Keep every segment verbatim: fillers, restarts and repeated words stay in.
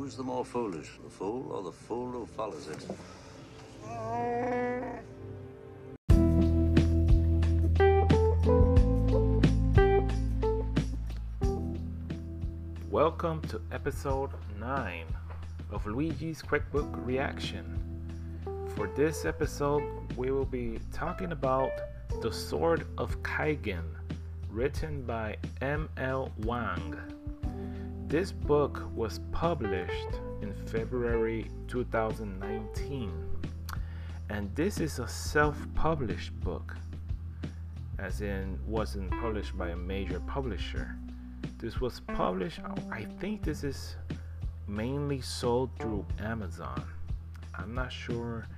Who's the more foolish, the fool or the fool who follows it? Welcome to episode nine of Luigi's QuickBook Reaction. For this episode, we will be talking about The Sword of Kaigen, written by M L Wang. This book was published in February two thousand nineteen, and this is a self-published book, as in wasn't published by a major publisher. This was published, I think this is mainly sold through Amazon. I'm not sure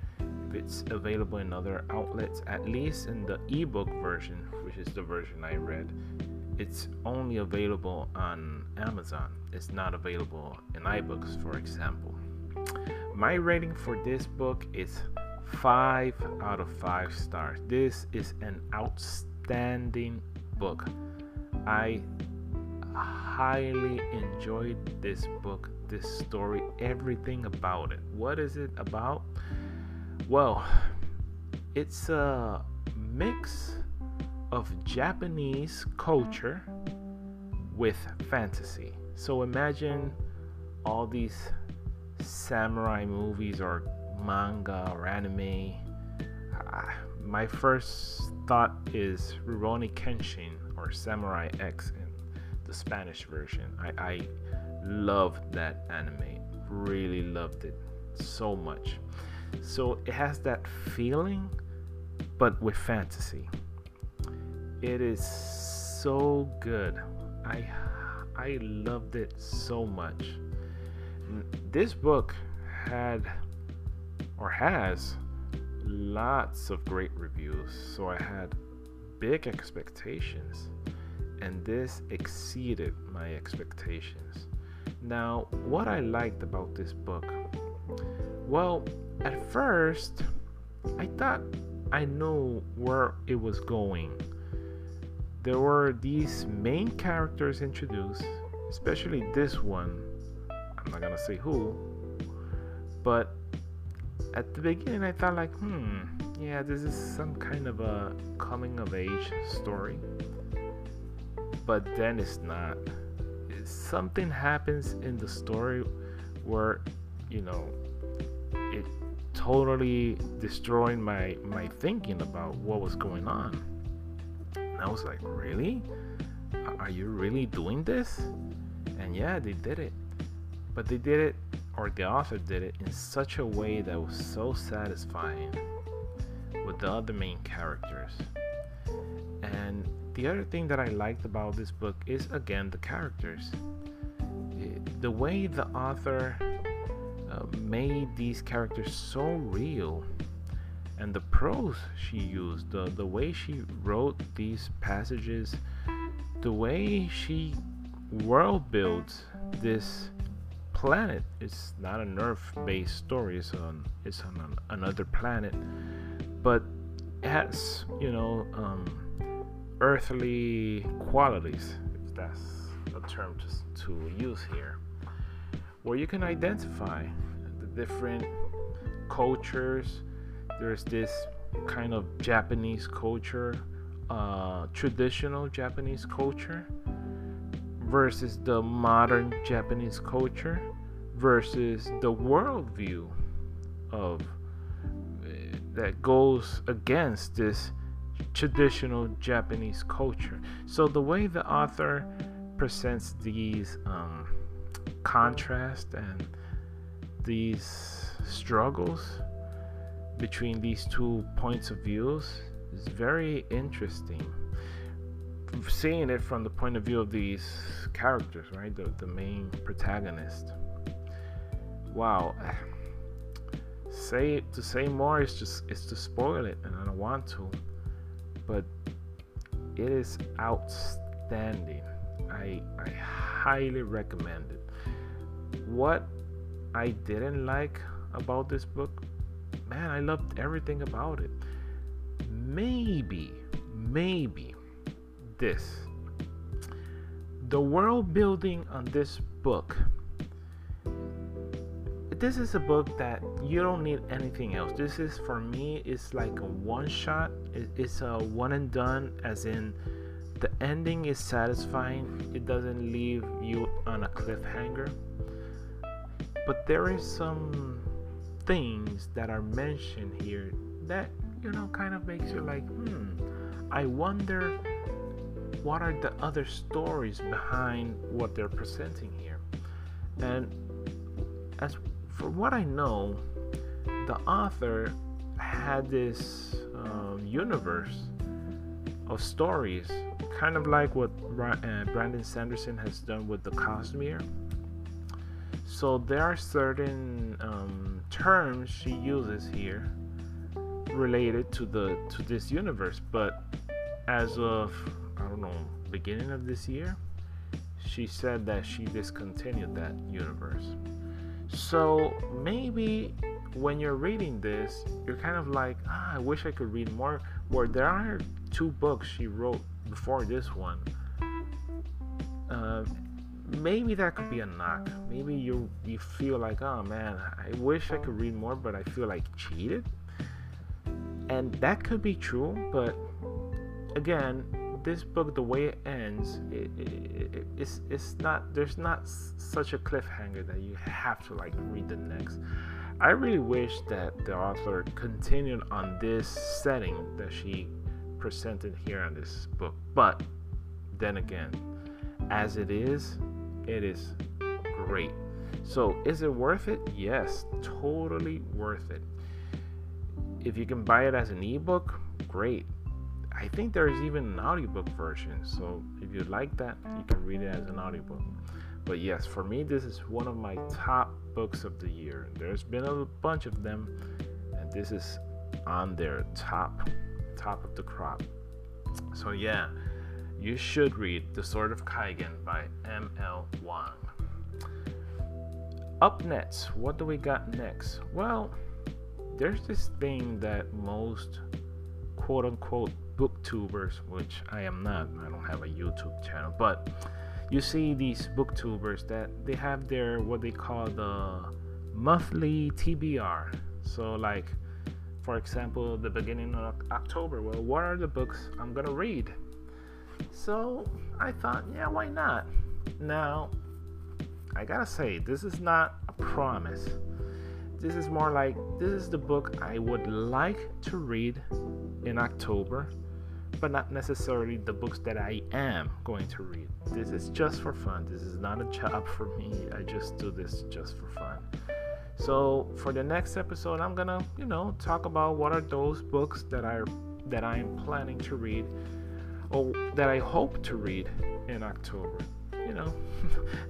if it's available in other outlets, at least in the ebook version, which is the version I read. It's only available on Amazon. It's not available in iBooks, for example. My rating for this book is five out of five stars. This is an outstanding book. I highly enjoyed this book, this story, everything about it. What is it about? Well, it's a mix of Japanese culture with fantasy. So imagine all these samurai movies or manga or anime. Ah, my first thought is Rurouni Kenshin or Samurai X. The Spanish version. I, I loved that anime, really loved it so much. So it has that feeling, but with fantasy. It is so good. I I loved it so much. This book had or has lots of great reviews, so I had big expectations. And this exceeded my expectations. Now, what I liked about this book, well, at first, I thought I knew where it was going. There were these main characters introduced, especially this one. I'm not gonna say who, but at the beginning, I thought like, hmm, yeah, this is some kind of a coming-of-age story. But then it's not. It's something happens in the story where, you know, it totally destroyed my, my thinking about what was going on. And I was like, really? Are you really doing this? And yeah, they did it. But they did it, or the author did it, in such a way that was so satisfying with the other main characters. And the other thing that I liked about this book is, again, the characters. The way the author uh, made these characters so real, and the prose she used, the, the way she wrote these passages, the way she world builds this planet. It's not an Earth-based story, it's on, it's on an, another planet, but it has, you know, um, earthly qualities, if that's a term to, to use here, where you can identify the different cultures. There's this kind of Japanese culture, uh, traditional Japanese culture, versus the modern Japanese culture, versus the worldview of uh, that goes against this traditional Japanese culture. So the way the author presents these um, contrasts and these struggles between these two points of views is very interesting. Seeing it from the point of view of these characters, right? The, the main protagonist. Wow. Say to say more is just is to spoil it, and I don't want to. But it is outstanding. I, I highly recommend it. What I didn't like about this book, man, I loved everything about it. Maybe, maybe this. The world building on this book this is a book that you don't need anything else. This is, for me, it's like a one shot. It's a one and done, as in the ending is satisfying. It doesn't leave you on a cliffhanger. But there is some things that are mentioned here that, you know, kind of makes you like, hmm, I wonder what are the other stories behind what they're presenting here. And as for what I know, the author had this um, universe of stories, kind of like what Ra- uh, Brandon Sanderson has done with the Cosmere. So there are certain um, terms she uses here related to the to this universe. But as of, I don't know, beginning of this year, she said that she discontinued that universe. So maybe when you're reading this, you're kind of like, ah, I wish I could read more. Or there are two books she wrote before this one. Um, maybe that could be a knock. Maybe you you feel like, oh man, I wish I could read more, but I feel like cheated. And that could be true, but again, this book, the way it ends, it, it, it, it's it's not there's not s- such a cliffhanger that you have to like read the next. I really wish that the author continued on this setting that she presented here on this book. But then again, as it is, it is great. So is it worth it? Yes, totally worth it. If you can buy it as an ebook, great. I think there's even an audiobook version, so if you like that, you can read it as an audiobook. But yes, for me, this is one of my top books of the year. There's been a bunch of them, and this is on their top, top of the crop. So yeah, you should read The Sword of Kaigen by M L Wang. Up next, what do we got next? Well, there's this thing that most quote-unquote booktubers, which I am not, I don't have a YouTube channel, but you see these booktubers that they have their, what they call the monthly T B R. So like, for example, the beginning of October, well, what are the books I'm gonna read? So I thought, yeah, why not? Now, I gotta say, this is not a promise. This is more like, this is the book I would like to read in October, but not necessarily the books that I am going to read. This is just for fun. This is not a job for me. I just do this just for fun. So for the next episode, I'm gonna, you know, talk about what are those books that I that I am planning to read, or that I hope to read in October. You know,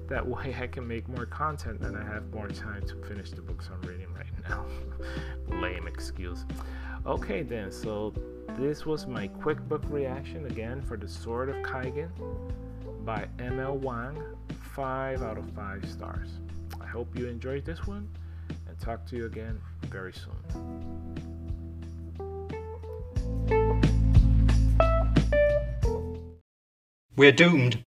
that way I can make more content and I have more time to finish the books I'm reading right now. Lame excuse. Okay then, so this was my quick book reaction again for The Sword of Kaigen by M L Wang. five out of five stars. I hope you enjoyed this one and talk to you again very soon. We're doomed.